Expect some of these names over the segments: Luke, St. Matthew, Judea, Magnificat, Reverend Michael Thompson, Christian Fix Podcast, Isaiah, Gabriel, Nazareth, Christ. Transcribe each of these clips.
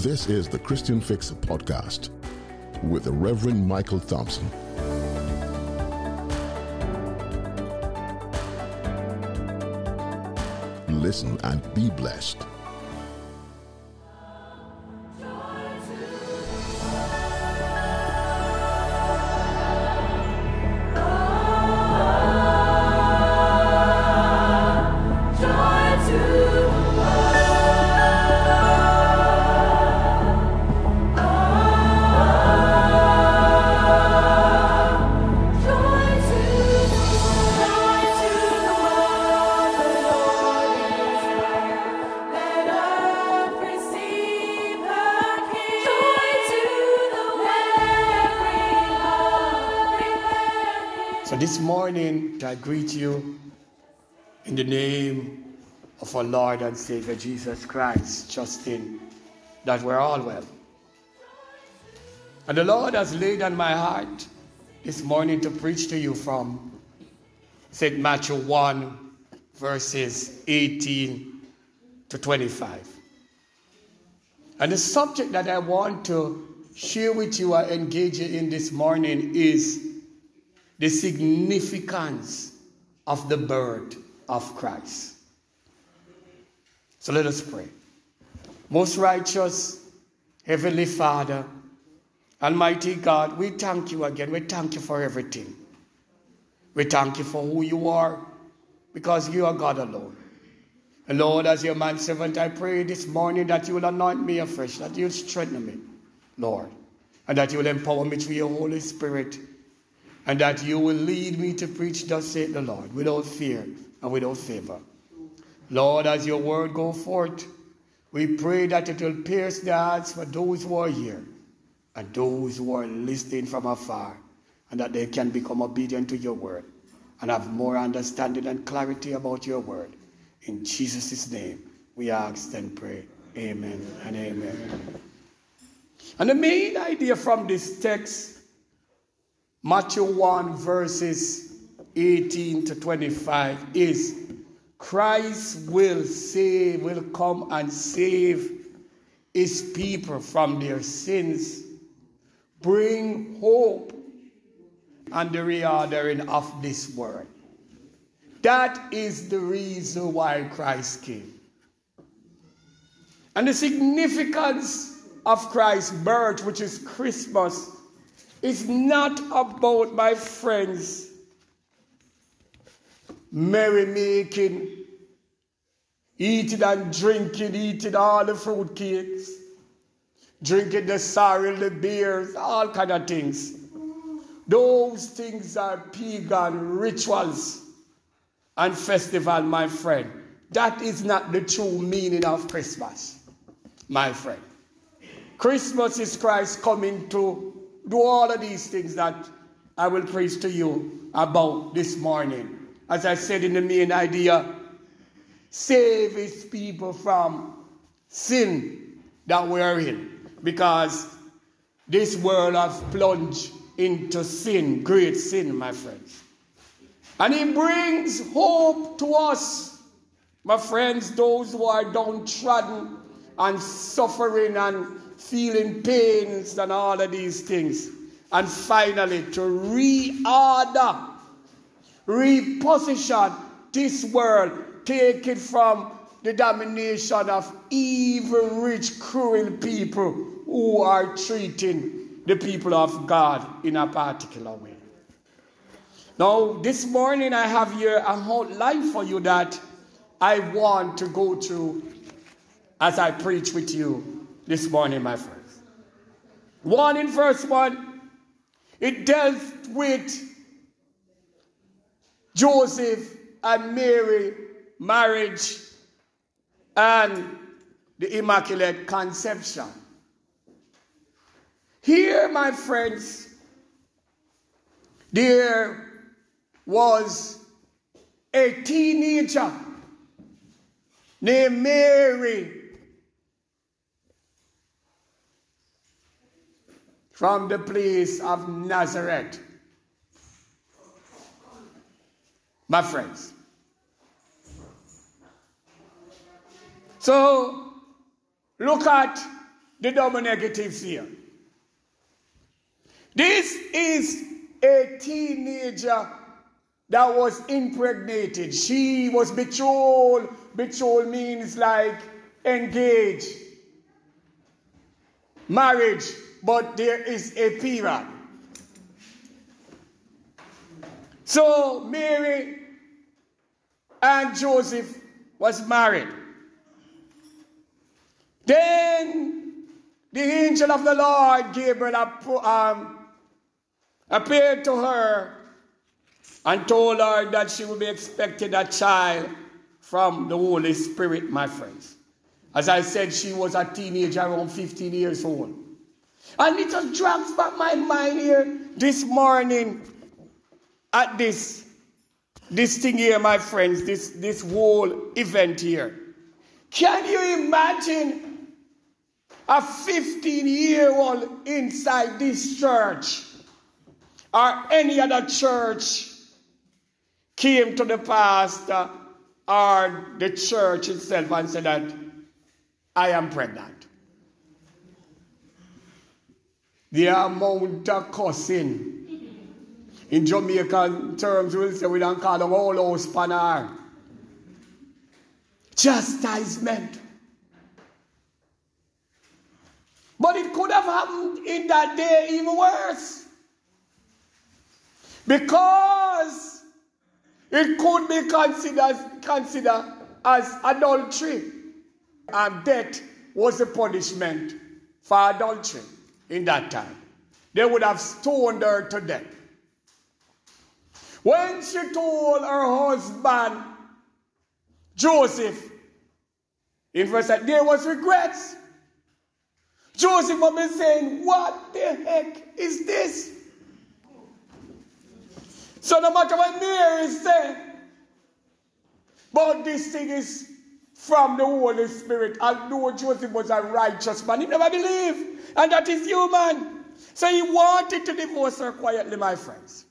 This is the Christian Fix Podcast with the Reverend Michael Thompson. Listen and be blessed. This morning, I greet you in the name of our Lord and Savior Jesus Christ, trusting that we're all well. And the Lord has laid on my heart this morning to preach to you from St. Matthew 1, verses 18 to 25. And the subject that I want to share with you and engage you in this morning is the significance of the birth of Christ. So let us pray. Most righteous Heavenly Father, Almighty God, we thank you again. We thank you for everything. We thank you for who you are, because you are God alone. And Lord, as your manservant, I pray this morning that you will anoint me afresh, that you will strengthen me, Lord, and that you will empower me through your Holy Spirit, and that you will lead me to preach, thus saith the Lord, without fear and without favor. Lord, as your word go forth, we pray that it will pierce the hearts for those who are here and those who are listening from afar, and that they can become obedient to your word and have more understanding and clarity about your word. In Jesus' name, we ask and pray. Amen and amen. And the main idea from this text, Matthew 1, verses 18 to 25, is Christ will come and save his people from their sins, bring hope and the reordering of this world. That is the reason why Christ came. And the significance of Christ's birth, which is Christmas, it's not about, my friends, merrymaking, eating and drinking, eating all the fruitcakes, drinking the sorrel, the beers, all kind of things. Those things are pagan rituals and festival, my friend. That is not the true meaning of Christmas, my friend. Christmas is Christ coming to do all of these things that I will preach to you about this morning. As I said in the main idea, save his people from sin that we're in, because this world has plunged into sin, great sin, my friends. And he brings hope to us, my friends, those who are downtrodden and suffering and feeling pains and all of these things. And finally, to reorder, reposition this world, take it from the domination of evil, rich, cruel people who are treating the people of God in a particular way. Now, this morning I have here a whole life for you that I want to go through as I preach with you this morning, my friends. One, in verse 1, it dealt with Joseph and Mary, marriage, and the Immaculate Conception. Here, my friends, there was a teenager named Mary from the place of Nazareth. My friends. So, look at the double negatives here. This is a teenager that was impregnated. She was betrothed. Betrothed means like engaged. Marriage, but there is a period. So Mary and Joseph was married. Then the angel of the Lord, Gabriel, appeared to her and told her that she would be expecting a child from the Holy Spirit, my friends. As I said, she was a teenager, around 15 years old. And it just drags back my mind here this morning at this thing here, my friends, this whole event here. Can you imagine a 15-year-old inside this church or any other church came to the pastor or the church itself and said that I am pregnant? The amount of cussing. In Jamaican terms, we'll say we don't call them all house panar. Chastisement. But it could have happened in that day even worse. Because it could be considered as adultery. And death was the punishment for adultery in that time. They would have stoned her to death. When she told her husband, Joseph, in verse 8, there was regrets. Joseph would be saying, what the heck is this? So no matter what Mary said, but this thing is from the Holy Spirit. And no, Joseph was a righteous man. He never believed. And that is human. So he wanted to divorce her quietly, my friends.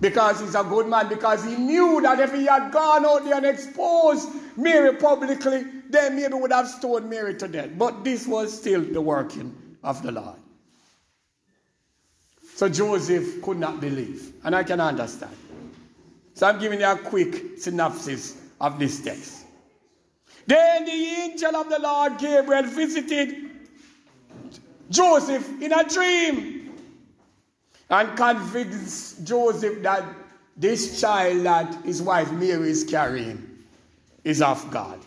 Because he's a good man, because he knew that if he had gone out there and exposed Mary publicly, then maybe would have stoned Mary to death. But this was still the working of the Lord. So Joseph could not believe, and I can understand. So I'm giving you a quick synopsis of this text. Then the angel of the Lord, Gabriel, visited Joseph in a dream and convinced Joseph that this child that his wife Mary is carrying is of God.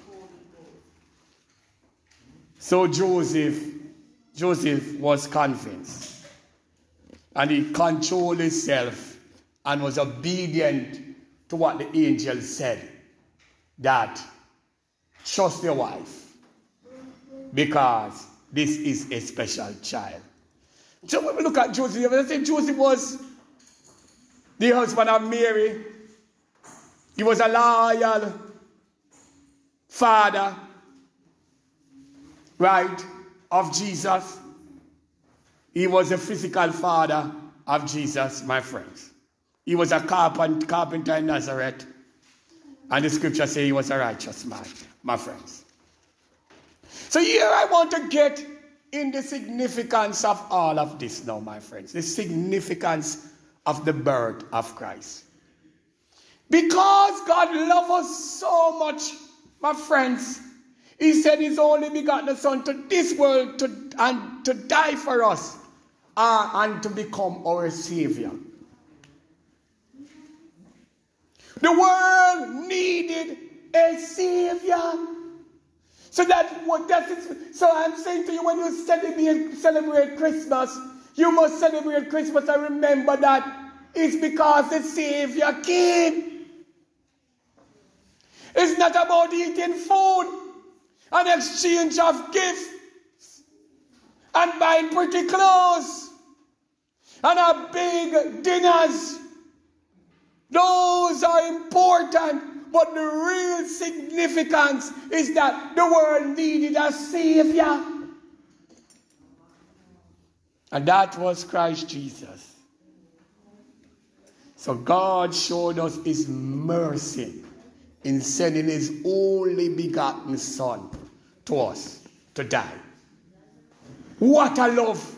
So Joseph was convinced. And he controlled himself and was obedient to what the angel said, that trust your wife, because this is a special child. So when we look at Joseph, I think Joseph was the husband of Mary. He was a loyal father, right, of Jesus. He was a physical father of Jesus, my friends. He was a carpenter in Nazareth. And the scripture says he was a righteous man, my friends. So here I want to get in the significance of all of this now, my friends. The significance of the birth of Christ. Because God loves us so much, my friends, he sent his only begotten Son to this world to die for us and to become our Savior. The world needed a Savior. So so I'm saying to you, when you celebrate Christmas, you must celebrate Christmas and remember that it's because the Savior came. It's not about eating food and exchange of gifts and buying pretty clothes and our big dinners. Those are important. But the real significance is that the world needed a Savior. And that was Christ Jesus. So God showed us his mercy in sending his only begotten Son to us to die. What a love.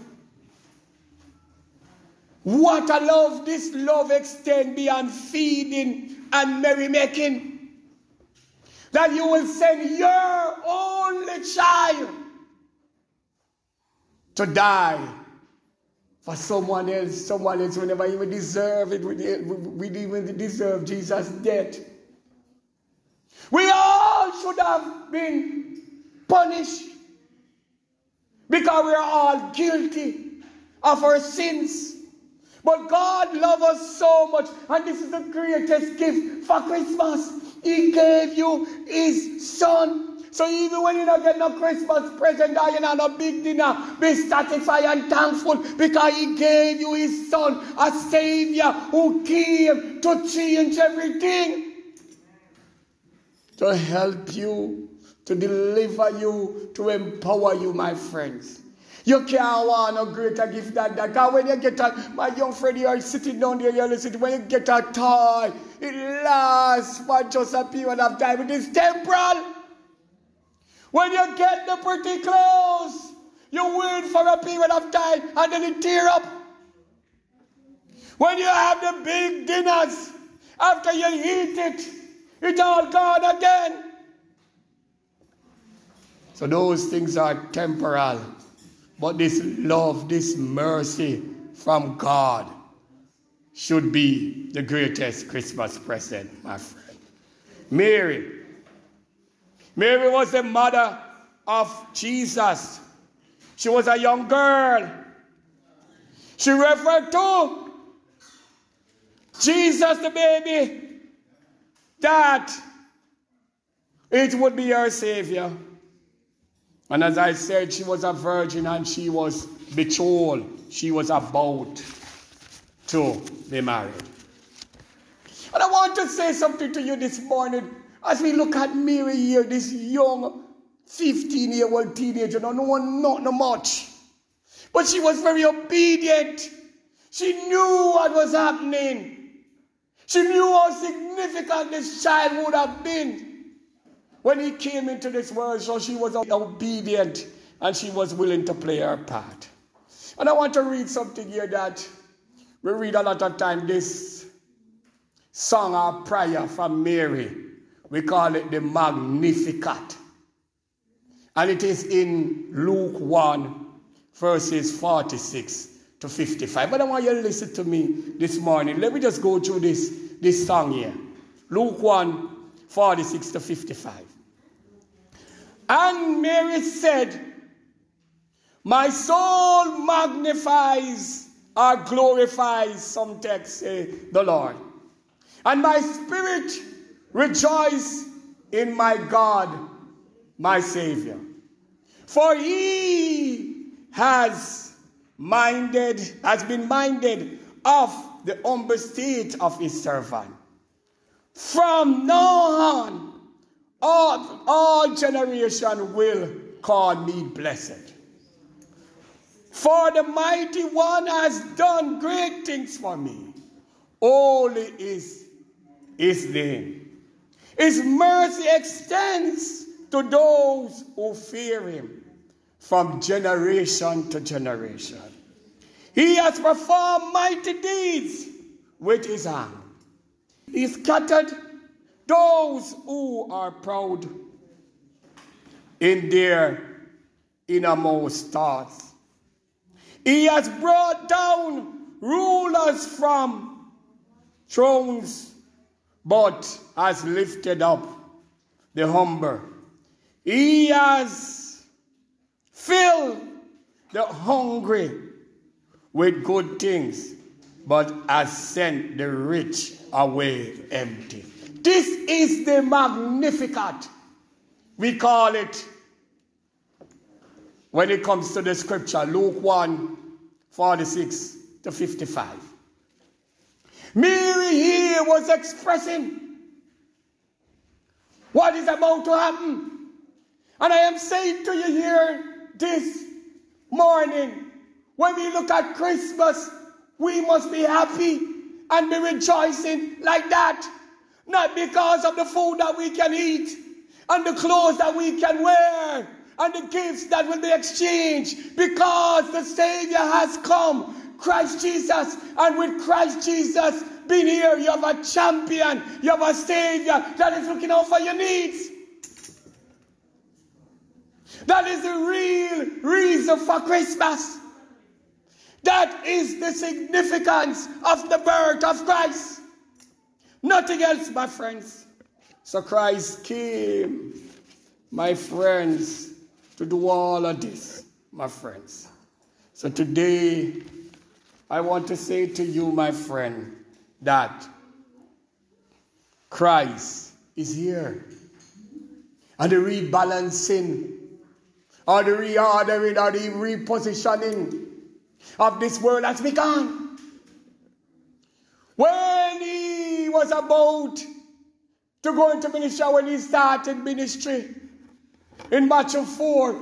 What a love. This love extends beyond feeding and merrymaking. That you will send your only child to die for someone else. Someone else who never even deserved it. We didn't even deserve Jesus' death. We all should have been punished because we are all guilty of our sins. But God loves us so much, and this is the greatest gift for Christmas. He gave you His Son. So even when you don't get no Christmas present or you don't have a big dinner, be satisfied and thankful because He gave you His Son, a Savior who came to change everything. To help you, to deliver you, to empower you, my friends. You can't want a greater gift than that. Because when you get a, my young friend, you are sitting down there, you are listening, when you get a toy, it lasts for just a period of time. It is temporal. When you get the pretty clothes, you wear it for a period of time and then it tear up. When you have the big dinners, after you eat it, it's all gone again. So those things are temporal. But this love, this mercy from God should be the greatest Christmas present, my friend. Mary. Mary was the mother of Jesus. She was a young girl. She referred to Jesus, the baby, that it would be her Savior. And as I said, she was a virgin and she was betrothed. She was about to be married. And I want to say something to you this morning. As we look at Mary here, this young 15-year-old teenager, no one, not much. But she was very obedient. She knew what was happening. She knew how significant this child would have been when he came into this world, so she was obedient and she was willing to play her part. And I want to read something here that we read a lot of time, this song or prayer from Mary. We call it the Magnificat. And it is in Luke 1, verses 46 to 55. But I want you to listen to me this morning. Let me just go through this song here. Luke 1, 46 to 55. And Mary said, my soul magnifies or glorifies, some texts say, the Lord. And my spirit rejoices in my God, my Savior. For he has been minded of the humble state of his servant. From now on, all generation will call me blessed. For the mighty one has done great things for me. Holy is his name. His mercy extends to those who fear him from generation to generation. He has performed mighty deeds with his hand. He scattered those who are proud in their innermost thoughts. He has brought down rulers from thrones, but has lifted up the humble. He has filled the hungry with good things, but has sent the rich away empty. This is the Magnificat. We call it, when it comes to the scripture, Luke 1, 46 to 55. Mary here was expressing what is about to happen. And I am saying to you here this morning, when we look at Christmas, we must be happy and be rejoicing like that. Not because of the food that we can eat and the clothes that we can wear and the gifts that will be exchanged, because the Savior has come, Christ Jesus. And with Christ Jesus being here, you have a champion, you have a Savior that is looking out for your needs. That is the real reason for Christmas. That is the significance of the birth of Christ. Nothing else, my friends. So Christ came, my friends, to do all of this, my friends. So today, I want to say to you, my friend, that Christ is here. And the rebalancing, or the reordering, or the repositioning of this world has begun. When he was about to go into ministry, when he started ministry in Matthew 4,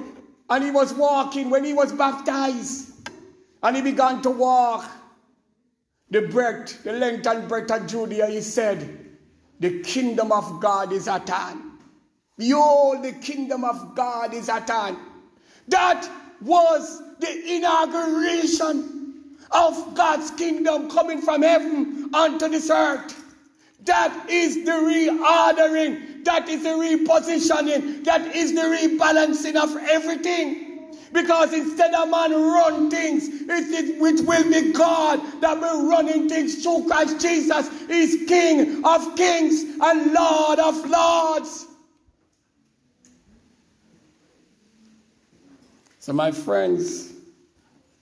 and he was walking, when he was baptized, and he began to walk the breadth, the length and breadth of Judea, he said, the kingdom of God is at hand. Behold, the kingdom of God is at hand. That was the inauguration of God's kingdom coming from heaven onto this earth. That is the reordering, that is the repositioning, that is the rebalancing of everything. Because instead of man run things, it will be God that will running things through Christ Jesus. He's King of kings and Lord of lords. So my friends,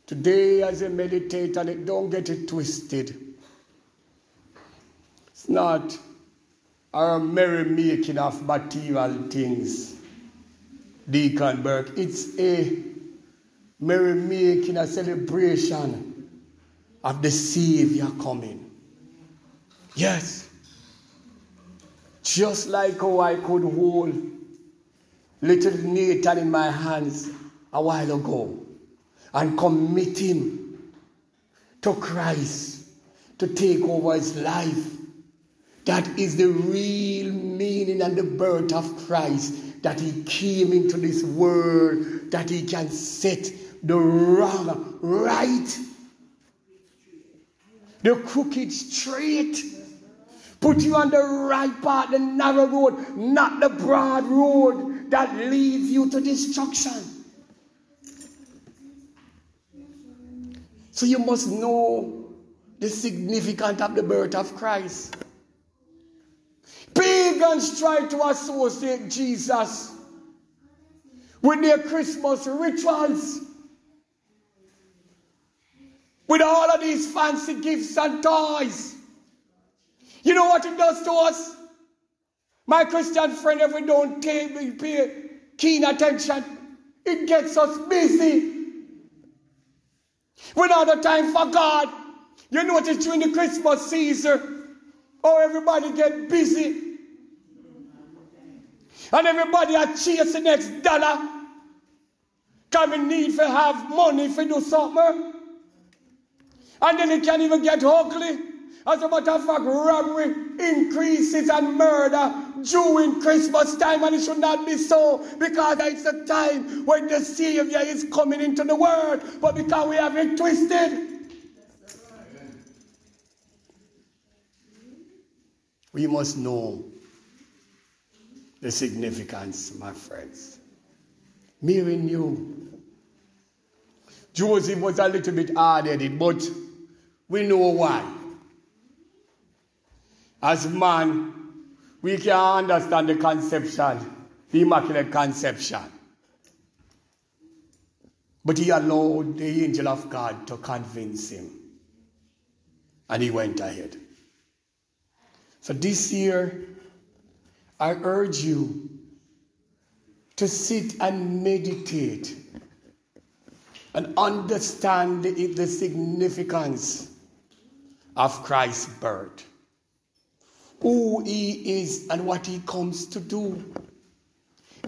today as I meditate on it, don't get it twisted. It's not our merry-making of material things, Deacon Burke. It's a merry-making, a celebration of the Savior coming. Yes. Just like how I could hold little Nathan in my hands a while ago and commit him to Christ to take over his life. That is the real meaning and the birth of Christ, that he came into this world, that he can set the wrong right, the crooked straight, put you on the right path, the narrow road, not the broad road that leads you to destruction. So you must know the significance of the birth of Christ. Pagans try to associate Jesus with their Christmas rituals, with all of these fancy gifts and toys. You know what it does to us? My Christian friend, if we don't pay keen attention, it gets us busy. We're not the time for God. You notice during the Christmas season, oh, everybody get busy. And everybody are chasing the next dollar. Because we need to have money for do something. And then it can even get ugly. As a matter of fact, robbery increases and murder during Christmas time. And it should not be so, because it's a time when the Savior is coming into the world. But because we have it twisted, we must know the significance, my friends. Mary knew. Joseph was a little bit hard-headed, but we know why. As man, we can understand the conception, the Immaculate Conception. But he allowed the angel of God to convince him. And he went ahead. So this year, I urge you to sit and meditate and understand the significance of Christ's birth. Who he is and what he comes to do.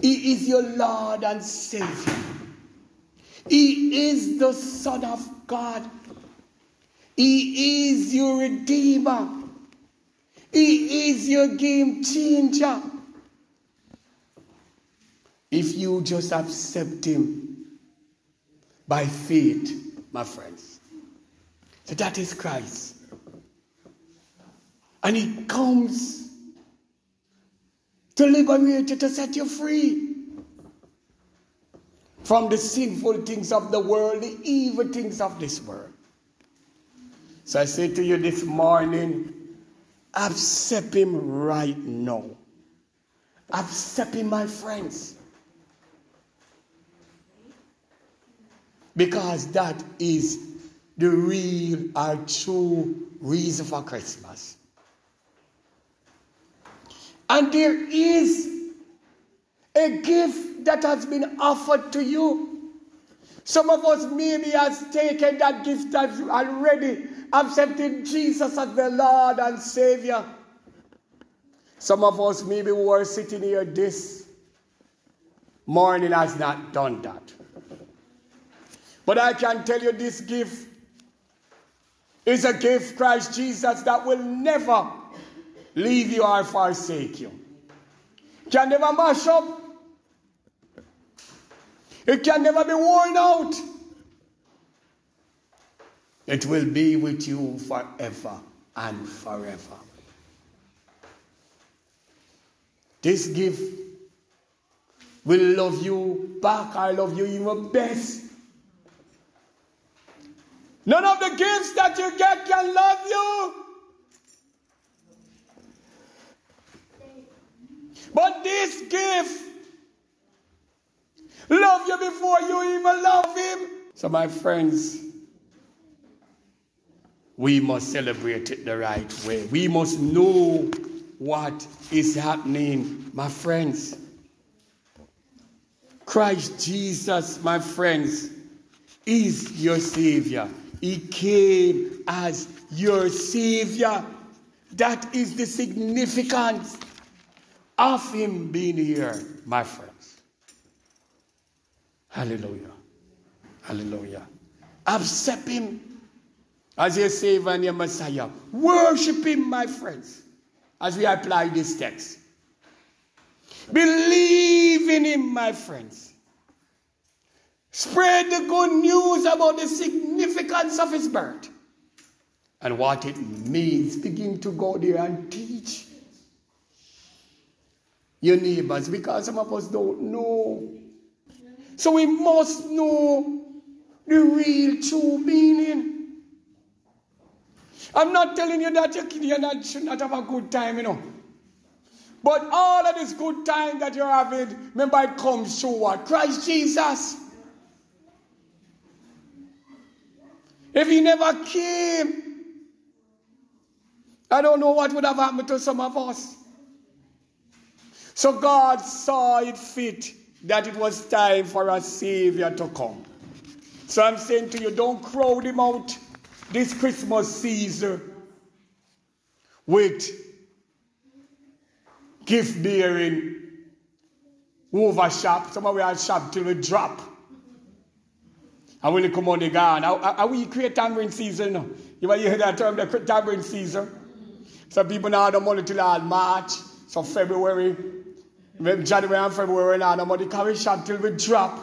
He is your Lord and Savior. He is the Son of God. He is your Redeemer. He is your game changer. If you just accept him by faith, my friends. So that is Christ. And he comes to liberate you, to set you free from the sinful things of the world, the evil things of this world. So I say to you this morning, accept him right now. Accept him, my friends. Because that is the real or true reason for Christmas. And there is a gift that has been offered to you. Some of us maybe has taken that gift already, accepted Jesus as the Lord and Savior. Some of us maybe who are sitting here this morning has not done that. But I can tell you this gift is a gift, Christ Jesus, that will never leave you or forsake you. It can never mash up. It can never be worn out. It will be with you forever and forever. This gift will love you back. I love you even best. None of the gifts that you get can love you. But this gift loves you before you even love him. So my friends, we must celebrate it the right way. We must know what is happening, my friends. Christ Jesus, my friends, is your Savior. He came as your Savior. That is the significance of him being here, my friends. Hallelujah. Hallelujah. Accept him as your Savior and your Messiah. Worship him, my friends, as we apply this text. Believe in him, my friends. Spread the good news about the significance of his birth and what it means. Begin to go there and teach your neighbors, because some of us don't know. So we must know the real true meaning. I'm not telling you that you should not have a good time, you know. But all of this good time that you're having, remember, it comes through what? Christ Jesus. If he never came, I don't know what would have happened to some of us. So God saw it fit that it was time for a Savior to come. So I'm saying to you, don't crowd him out this Christmas season with gift bearing over shop. Some of we have shop till we drop. I will come on the ground. Are we create tambourine season now? You ever hear that term, the tambourine season? Some people now have the money till March, so February, maybe January and February now the money carry shop till we drop.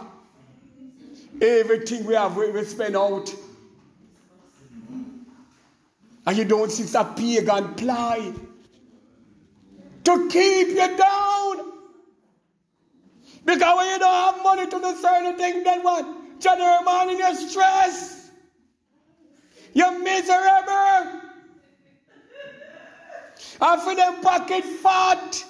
Everything we have, we spend out. And you don't see a pagan ply to keep you down. Because when you don't have money to do certain things, then what? January morning, you're stressed. You're miserable. And for them pocket fat.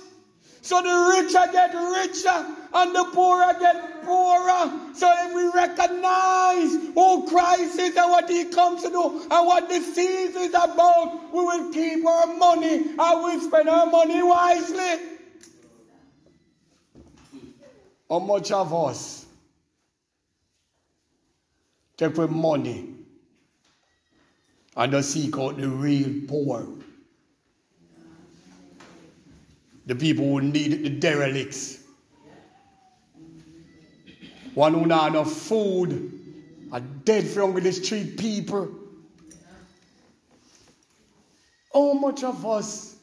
So the richer get richer and the poorer get poorer. So if we recognize who Christ is and what he comes to do and what the season is about, we will keep our money and we'll spend our money wisely. How much of us take with money and don't seek out the real poor, the people who need it, the derelicts, one who not enough food, a dead from the street people. How much of us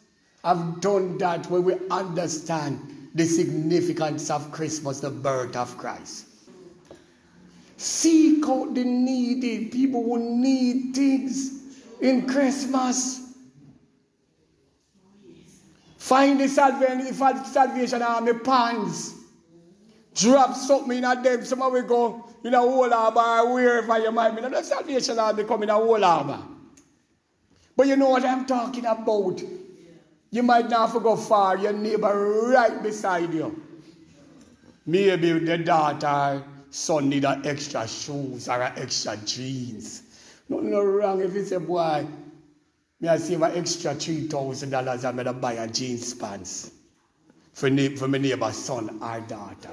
have done that when we understand the significance of Christmas, the birth of Christ. Seek out the needy, people who need things in Christmas. Find the salvation on the ponds. Drop something in at them. Somewhere we go in a whole harbor, wherever you might be. The salvation has become in a whole harbor. But you know what I'm talking about. You might not have to go far. Your neighbor right beside you. Maybe the daughter, son need an extra shoes or an extra jeans. Nothing wrong if it's a boy. I save an extra $3,000 and I buy a jeans pants for my neighbor's son or daughter.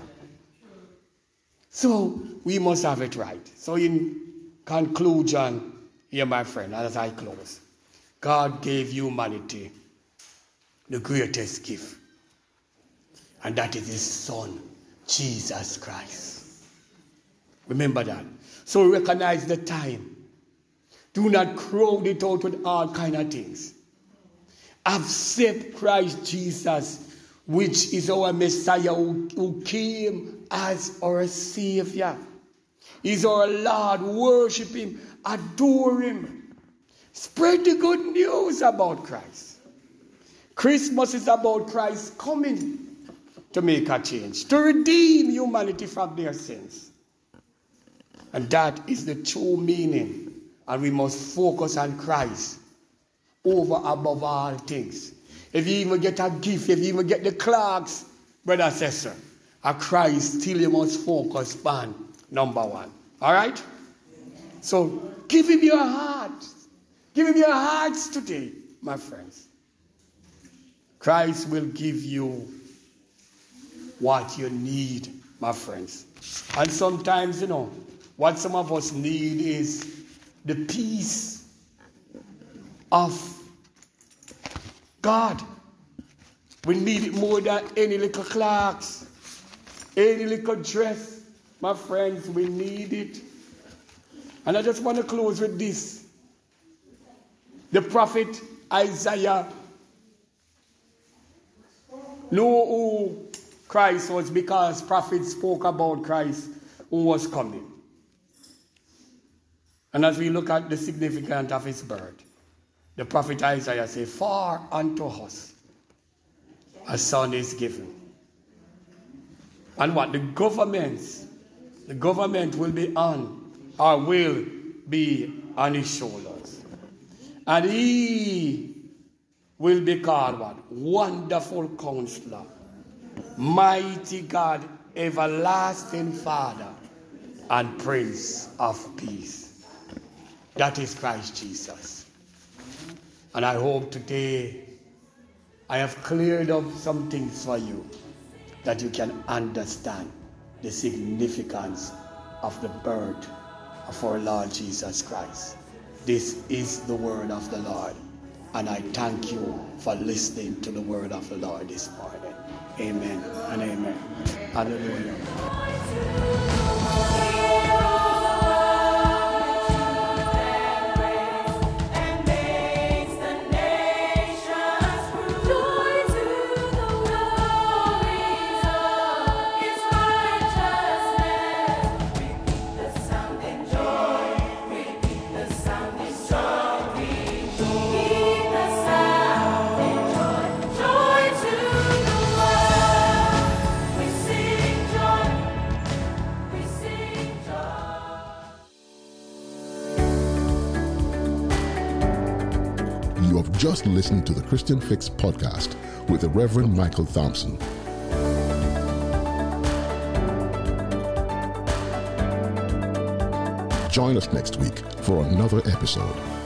So we must have it right. So in conclusion, here my friend, as I close, God gave humanity the greatest gift, and that is His Son, Jesus Christ. Remember that. So recognize the time. Do not crowd it out with all kind of things. Accept Christ Jesus, which is our Messiah, who came as our Savior. He's our Lord. Worship Him. Adore Him. Spread the good news about Christ. Christmas is about Christ coming to make a change, to redeem humanity from their sins. And that is the true meaning. And we must focus on Christ over above all things. If you even get a gift, if you even get the clerks, brother, sister, a Christ still you must focus on, number one. All right? So give Him your heart. Give Him your hearts today, my friends. Christ will give you what you need, my friends. And sometimes, you know, what some of us need is the peace of God. We need it more than any little clocks, any little dress. My friends, we need it. And I just want to close with this. The prophet Isaiah knew who Christ was because prophets spoke about Christ who was coming. And as we look at the significance of His birth, the prophet Isaiah says, "For unto us a son is given." And what? The government will be on His shoulders. And He will be called what? Wonderful Counselor, Mighty God, Everlasting Father, and Prince of Peace. That is Christ Jesus. And I hope today I have cleared up some things for you that you can understand the significance of the birth of our Lord Jesus Christ. This is the word of the Lord. And I thank you for listening to the word of the Lord this morning. Amen and amen. Hallelujah. Just listen to the Christian Fix Podcast with the Reverend Michael Thompson. Join us next week for another episode.